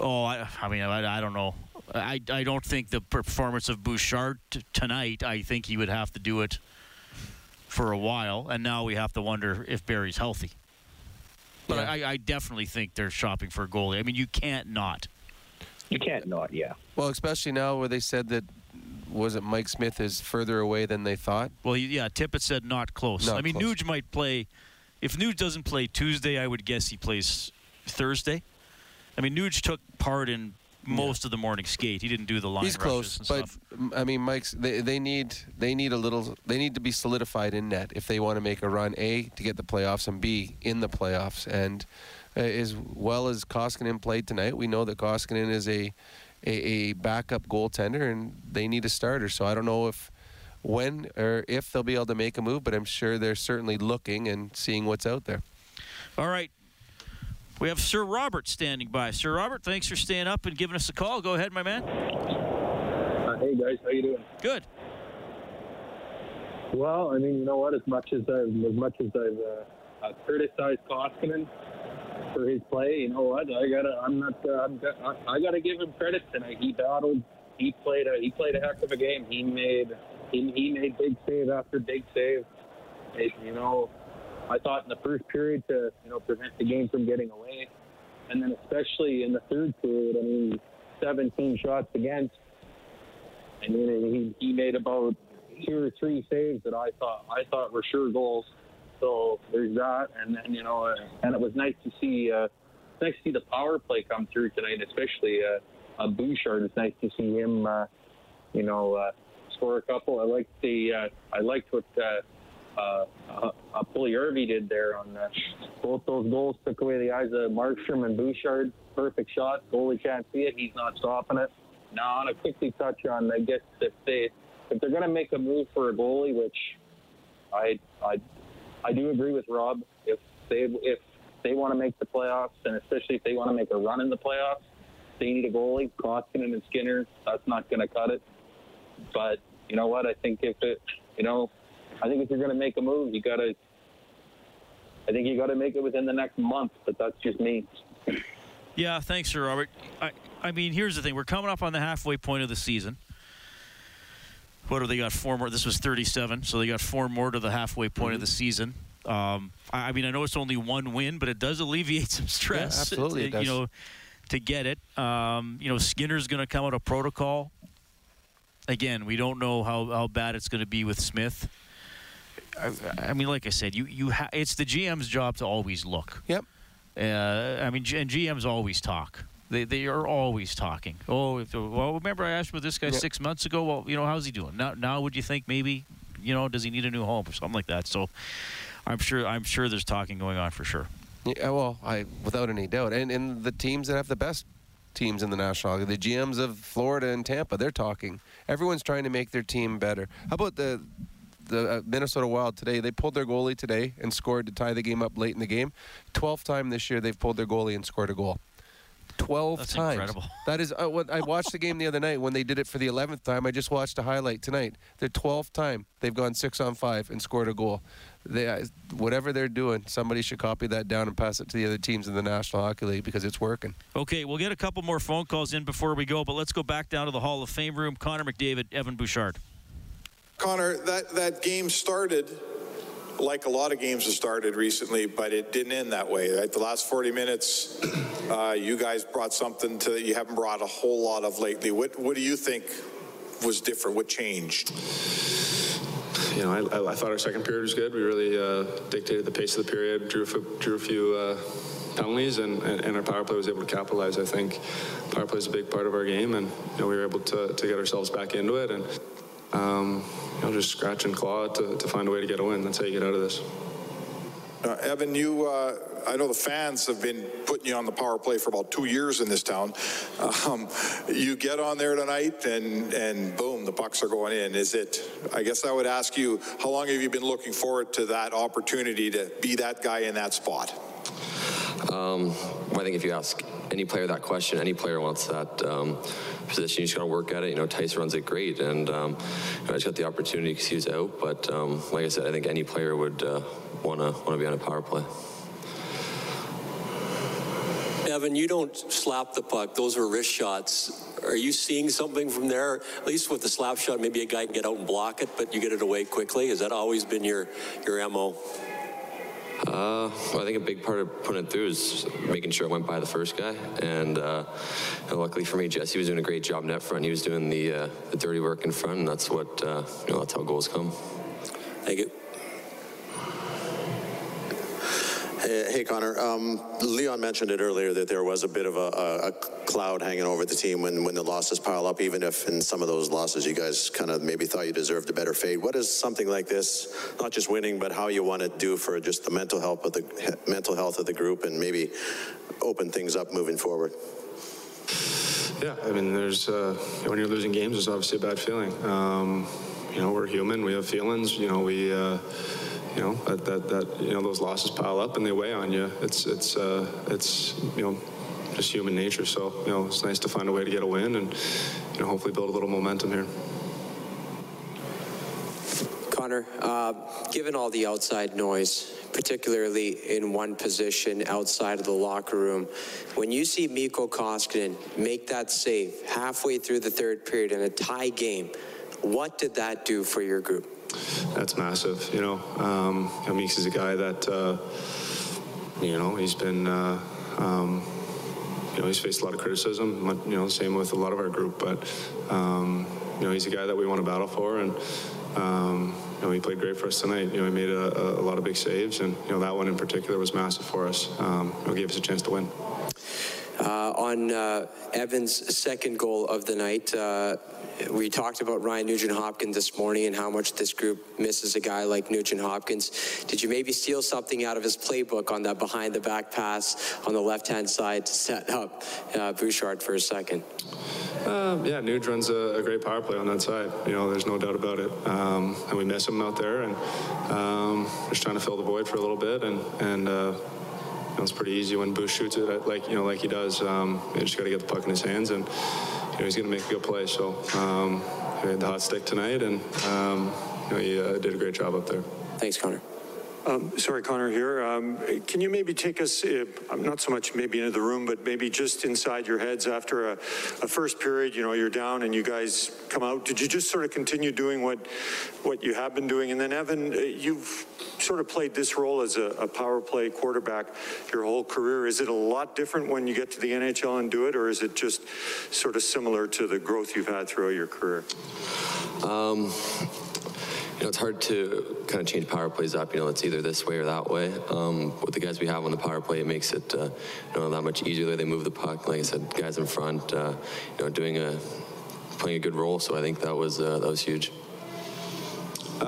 Oh, I, I mean, I, I don't know. I, I don't think the performance of Bouchard t- tonight, I think he would have to do it for a while, and now we have to wonder if Barry's healthy. But yeah. I, I definitely think they're shopping for a goalie. I mean, you can't not. You can't not, yeah. Well, especially now where they said that, was it Mike Smith is further away than they thought? Well, yeah, Tippett said not close. Not I mean, close. Nuge might play. If Nuge doesn't play Tuesday, I would guess he plays Thursday. I mean, Nuge took part in most yeah. of the morning skate. He didn't do the line. He's close, and but stuff. I mean, Mike's. They, they need. They need a little. They need to be solidified in net if they want to make a run. A to get the playoffs, and B in the playoffs. And uh, as well as Koskinen played tonight, we know that Koskinen is a, a a backup goaltender, and they need a starter. So I don't know if, when or if they'll be able to make a move, but I'm sure they're certainly looking and seeing what's out there. All right. We have Sir Robert standing by. Sir Robert, thanks for staying up and giving us a call. Go ahead, my man. Uh, hey, guys. How you doing? Good. Well, I mean, you know what? As much as I've, as much as I've uh, criticized Koskinen for his play, you know what? I gotta. I'm not. Uh, I'm, I gotta give him credit tonight. He battled. He played a. He played a heck of a game. He made. He, he made big save after big save. It, you know. I thought in the first period to, you know, prevent the game from getting away. And then especially in the third period, I mean, seventeen shots against. I mean, he, he made about two or three saves that I thought I thought were sure goals. So there's that. And then, you know, uh, and it was nice to see uh, nice to see the power play come through tonight, especially uh, uh, Bouchard. It's nice to see him, uh, you know, uh, score a couple. I liked the uh, I liked what. Uh, Uh, uh, uh, Puljujärvi did there on uh, both those goals. Took away the eyes of Markstrom and Bouchard. Perfect shot. Goalie can't see it. He's not stopping it. Now, on a quickly touch on, I guess if they if they're going to make a move for a goalie, which I I I do agree with Rob. If they if they want to make the playoffs, and especially if they want to make a run in the playoffs, they need a goalie. Koskinen and Skinner. That's not going to cut it. But you know what? I think if it you know. I think if you're going to make a move, you got to. I think you got to make it within the next month, but that's just me. Yeah, thanks, Sir Robert. I, I mean, here's the thing: we're coming up on the halfway point of the season. What do they got? Four more. This was thirty-seven, so they got four more to the halfway point mm-hmm. of the season. Um, I, I mean, I know it's only one win, but it does alleviate some stress. Yeah, absolutely, to, it does. You know, to get it. Um, you know, Skinner's going to come out of protocol. Again, we don't know how how bad it's going to be with Smith. I, I mean, like I said, you you ha- it's the G M's job to always look. Yep. Uh, I mean, and G Ms always talk. They they are always talking. Oh, if, well, remember I asked about this guy yep. six months ago. Well, you know, how's he doing? Now, now would you think maybe, you know, does he need a new home or something like that? So, I'm sure I'm sure there's talking going on for sure. Yeah, well, I without any doubt. And and the teams that have the best teams in the National League, the G Ms of Florida and Tampa, they're talking. Everyone's trying to make their team better. How about the The Minnesota Wild today? They pulled their goalie today and scored to tie the game up late in the game. Twelfth time this year they've pulled their goalie and scored a goal. Twelve That's times. Incredible. That is uh, what I watched the game the other night when they did it for the eleventh time. I just watched a highlight tonight. Their twelfth time they've gone six on five and scored a goal. They uh, whatever they're doing, somebody should copy that down and pass it to the other teams in the National Hockey League because it's working. Okay, we'll get a couple more phone calls in before we go, but let's go back down to the Hall of Fame room. Connor McDavid, Evan Bouchard. Connor, that, that game started like a lot of games have started recently, but it didn't end that way. Right? The last forty minutes, uh, you guys brought something to that you haven't brought a whole lot of lately. What what do you think was different? What changed? You know, I, I, I thought our second period was good. We really uh, dictated the pace of the period, drew, drew a few uh, penalties, and, and our power play was able to capitalize, I think. Power play is a big part of our game, and you know, we were able to, to get ourselves back into it. And Um, you know, just scratch and claw to, to find a way to get a win. That's how you get out of this. Uh, Evan, you, uh, I know the fans have been putting you on the power play for about two years in this town. Um, you get on there tonight and, and boom, the pucks are going in. Is it, I guess I would ask you, how long have you been looking forward to that opportunity to be that guy in that spot? Um, I think if you ask any player that question, any player wants that um, position. You just got to work at it. You know, Tice runs it great, and um, you know, I just got the opportunity because he was out. But um, like I said, I think any player would want to want to be on a power play. Evan, you don't slap the puck. Those are wrist shots. Are you seeing something from there? At least with the slap shot, maybe a guy can get out and block it, but you get it away quickly. Has that always been your, your M O? Uh, well, I think a big part of putting it through is making sure it went by the first guy, and, uh, and luckily for me, Jessie was doing a great job net front. He was doing the uh, the dirty work in front, and that's what uh, you know. That's how goals come. Thank you. Hey, hey Connor. Um, Leon mentioned it earlier that there was a bit of a, a, a cloud hanging over the team when, when the losses pile up, even if in some of those losses you guys kind of maybe thought you deserved a better fate. What is something like this, not just winning, but how you want to do for just the mental health of the mental health of the group and maybe open things up moving forward? Yeah, I mean, there's uh, when you're losing games, it's obviously a bad feeling. Um, you know, we're human. We have feelings. You know, we. Uh, You know that, that that you know those losses pile up and they weigh on you. It's it's uh, it's you know just human nature. So you know it's nice to find a way to get a win and you know hopefully build a little momentum here. Connor, uh, given all the outside noise, particularly in one position outside of the locker room, when you see Mikko Koskinen make that save halfway through the third period in a tie game, what did that do for your group? That's massive, you know. Um, Meeks is a guy that, uh, you know, he's been, uh, um, you know, he's faced a lot of criticism. You know, same with a lot of our group, but um, you know, he's a guy that we want to battle for, and um, you know, he played great for us tonight. You know, he made a, a lot of big saves, and you know, that one in particular was massive for us. Um, you know, gave us a chance to win. Uh, on uh, Evan's second goal of the night. Uh, We talked about Ryan Nugent Hopkins this morning and how much this group misses a guy like Nugent Hopkins. Did you maybe steal something out of his playbook on that behind-the-back pass on the left-hand side to set up uh, Bouchard for a second? Uh, yeah, Nuge runs a, a great power play on that side. You know, there's no doubt about it. Um, and we miss him out there, and um, just trying to fill the void for a little bit, and and. Uh, You know, it's pretty easy when Boo shoots it, like you know, like he does. Um, you just got to get the puck in his hands, and you know, he's going to make a good play. So um, he had the hot stick tonight, and um, you know, he uh, did a great job up there. Thanks, Connor. Um, sorry, Connor here. Um, can you maybe take us, uh, not so much maybe into the room, but maybe just inside your heads after a, a first period, you know, you're down and you guys come out. Did you just sort of continue doing what what you have been doing? And then, Evan, uh, you've sort of played this role as a, a power play quarterback your whole career. Is it a lot different when you get to the N H L and do it, or is it just sort of similar to the growth you've had throughout your career? Um... You know, it's hard to kind of change power plays up. You know, it's either this way or that way. Um, with the guys we have on the power play, it makes it uh, you know that much easier. They move the puck. Like I said, guys in front, uh, you know, doing a playing a good role. So I think that was uh, that was huge.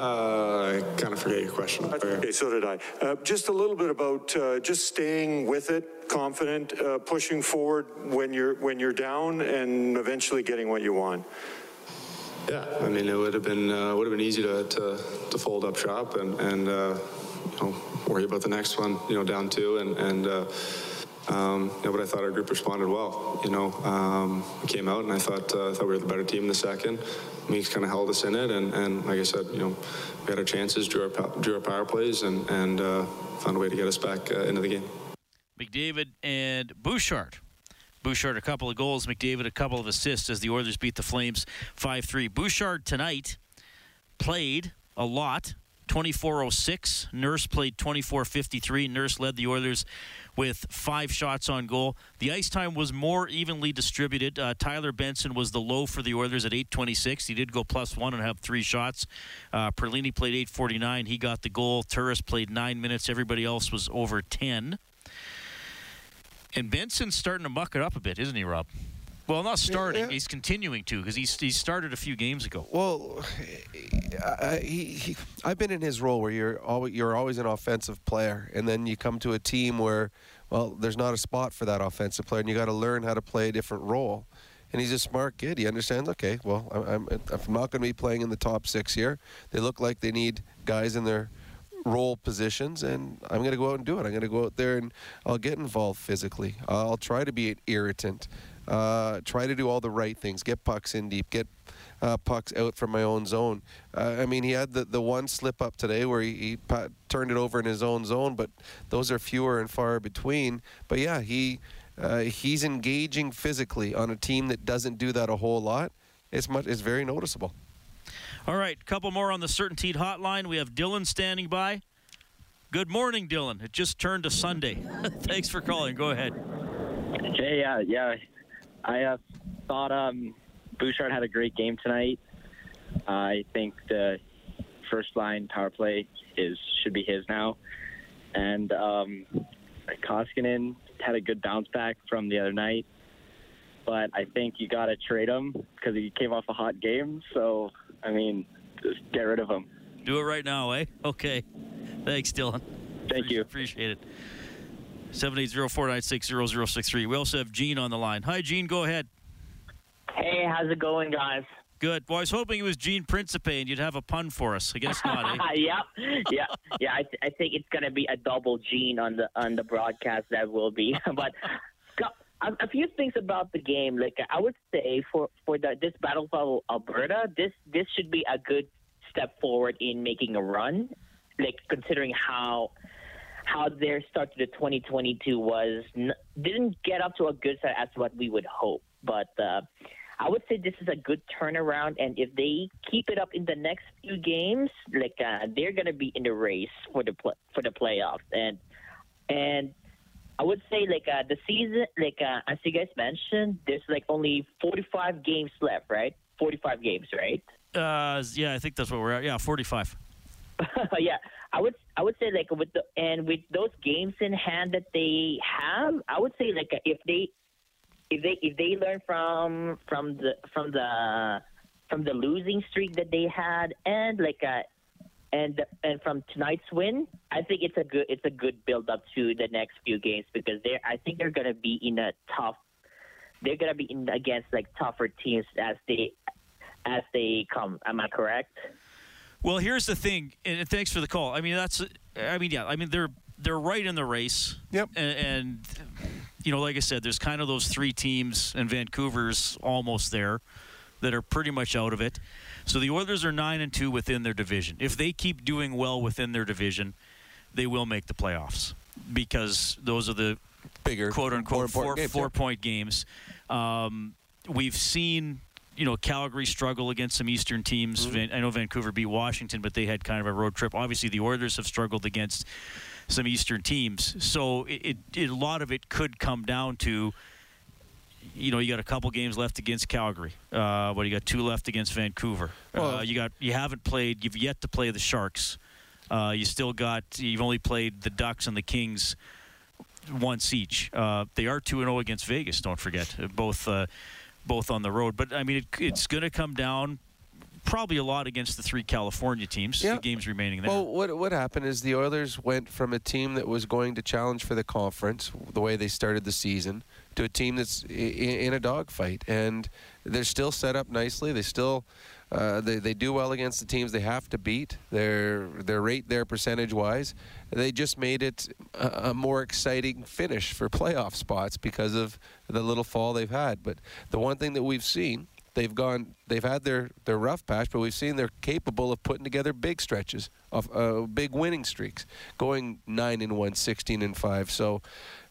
Uh, I kind of forget your question. Okay, so did I. Uh, just a little bit about uh, just staying with it, confident, uh, pushing forward when you're when you're down, and eventually getting what you want. Yeah, I mean, it would have been uh, would have been easy to, to to fold up shop and and uh, you know, worry about the next one, you know, down two and and uh, um, yeah, but I thought our group responded well. You know, um, we came out and I thought uh, I thought we were the better team in the second. Meeks kind of held us in it, and, and like I said, you know, we had our chances, drew our drew our power plays, and and uh, found a way to get us back uh, into the game. McDavid and Bouchard. Bouchard a couple of goals, McDavid a couple of assists as the Oilers beat the Flames five three. Bouchard tonight played a lot, twenty-four oh six. Nurse played twenty-four fifty-three. Nurse led the Oilers with five shots on goal. The ice time was more evenly distributed. Uh, Tyler Benson was the low for the Oilers at eight twenty-six. He did go plus one and have three shots. Uh, Perlini played eight forty-nine. He got the goal. Turris played nine minutes. Everybody else was over ten. And Benson's starting to muck it up a bit, isn't he, Rob? Well, not starting. Yeah, yeah. He's continuing to because he's he started a few games ago. Well, I, he, he, I've been in his role where you're always you're always an offensive player, and then you come to a team where, well, there's not a spot for that offensive player, and you got to learn how to play a different role. And he's a smart kid. He understands. Okay, well, I'm, I'm, I'm not going to be playing in the top six here. They look like they need guys in their role positions, and I'm going to go out and do it. I'm going to go out there and I'll get involved physically. I'll try to be an irritant. Uh, try to do all the right things. Get pucks in deep. Get uh, pucks out from my own zone. Uh, I mean, he had the, the one slip-up today where he, he pa- turned it over in his own zone, but those are fewer and far between. But, yeah, he uh, he's engaging physically on a team that doesn't do that a whole lot. It's much. It's very noticeable. All right, couple more on the CertainTeed hotline. We have Dylan standing by. Good morning, Dylan. It just turned to Sunday. Thanks for calling. Go ahead. Hey, uh, yeah, I uh, thought um, Bouchard had a great game tonight. Uh, I think the first line power play is should be his now. And um, Koskinen had a good bounce back from the other night. But I think you got to trade him because he came off a hot game. So, I mean, just get rid of him. Do it right now, eh? Okay. Thanks, Dylan. Thank Appreciate you. Appreciate it. seven eight zero, four nine six, zero zero six three. We also have Gene on the line. Hi, Gene. Go ahead. Hey, how's it going, guys? Good. Well, I was hoping it was Gene Principe and you'd have a pun for us. I guess not, eh? Yep. Yeah. Yeah, I, th- I think it's going to be a double Gene on the on the broadcast. That will be. But a few things about the game. Like, I would say for, for the, this battle for Alberta, this, this should be a good step forward in making a run. Like, considering how how their start to the twenty twenty-two was, n- didn't get up to a good start as what we would hope. But uh, I would say this is a good turnaround, and if they keep it up in the next few games, like uh, they're going to be in the race for the pl- for the playoffs. And and I would say like uh, the season, like uh, as you guys mentioned, there's like only forty-five games left, right? forty-five games, right? Uh, yeah, I think that's what we're at. Yeah, forty-five. Yeah, I would I would say like with the and with those games in hand that they have, I would say like if they if they if they learn from from the from the from the losing streak that they had and like a, and and from tonight's win, I think it's a good it's a good build up to the next few games because they I think they're gonna be in a tough they're gonna be in against like tougher teams as they as they come. Am I correct? Well, here's the thing, and thanks for the call. I mean, that's, I mean, yeah, I mean, they're they're right in the race. Yep. And, and you know, like I said, there's kind of those three teams, and Vancouver's almost there, that are pretty much out of it. So the Oilers are nine and two within their division. If they keep doing well within their division, they will make the playoffs because those are the bigger, quote unquote, four four, four point games. Um, we've seen. You know, Calgary struggle against some Eastern teams. Mm-hmm. I know Vancouver beat Washington, but they had kind of a road trip. Obviously, the Oilers have struggled against some Eastern teams. So it, it, a lot of it could come down to, you know, you got a couple games left against Calgary. Uh, well, you got two left against Vancouver. Well, uh, you got you haven't played. You've yet to play the Sharks. Uh, you still got. You've only played the Ducks and the Kings once each. Uh, they are two and zero against Vegas. Don't forget both. Uh, both on the road. But, I mean, it, it's going to come down probably a lot against the three California teams, yeah. The games remaining there. Well, what what happened is the Oilers went from a team that was going to challenge for the conference, the way they started the season, to a team that's in, in a dogfight. And they're still set up nicely. They still uh, they, they do well against the teams they have to beat. They're, they're right there percentage-wise. They just made it a, a more exciting finish for playoff spots because of the little fall they've had. But the one thing that we've seen, they've gone. They've had their, their rough patch, but we've seen they're capable of putting together big stretches, of uh, big winning streaks, going nine and one, sixteen and five. So,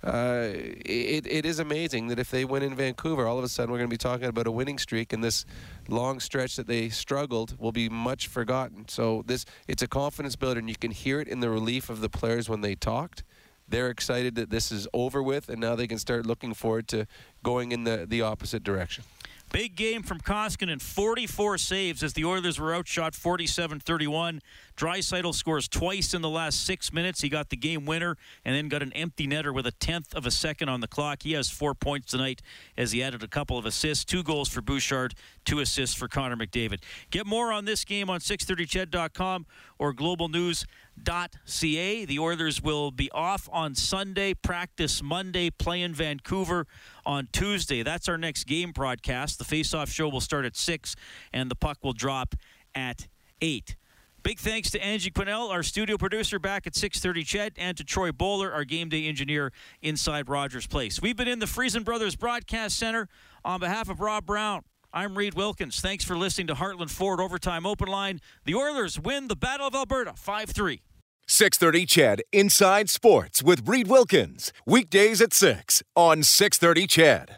uh, it it is amazing that if they win in Vancouver, all of a sudden we're going to be talking about a winning streak, and this long stretch that they struggled will be much forgotten. So this it's a confidence builder, and you can hear it in the relief of the players when they talked. They're excited that this is over with, and now they can start looking forward to going in the, the opposite direction. Big game from Koskinen, forty-four saves as the Oilers were outshot forty-seven thirty-one. Draisaitl scores twice in the last six minutes. He got the game winner and then got an empty netter with a tenth of a second on the clock. He has four points tonight as he added a couple of assists. Two goals for Bouchard, two assists for Connor McDavid. Get more on this game on six thirty ched dot com or global news dot c a. The Oilers will be off on Sunday, practice Monday, play in Vancouver on Tuesday. That's our next game broadcast. The face-off show will start at six, and the puck will drop at eight. Big thanks to Angie Quinnell, our studio producer back at six thirty Ched, and to Troy Bowler, our game day engineer inside Rogers Place. We've been in the Friesen Brothers Broadcast Center. On behalf of Rob Brown, I'm Reed Wilkins. Thanks for listening to Heartland Ford Overtime Open Line. The Oilers win the Battle of Alberta five three. six thirty C H E D Inside Sports with Reed Wilkins. Weekdays at six on six thirty C H E D.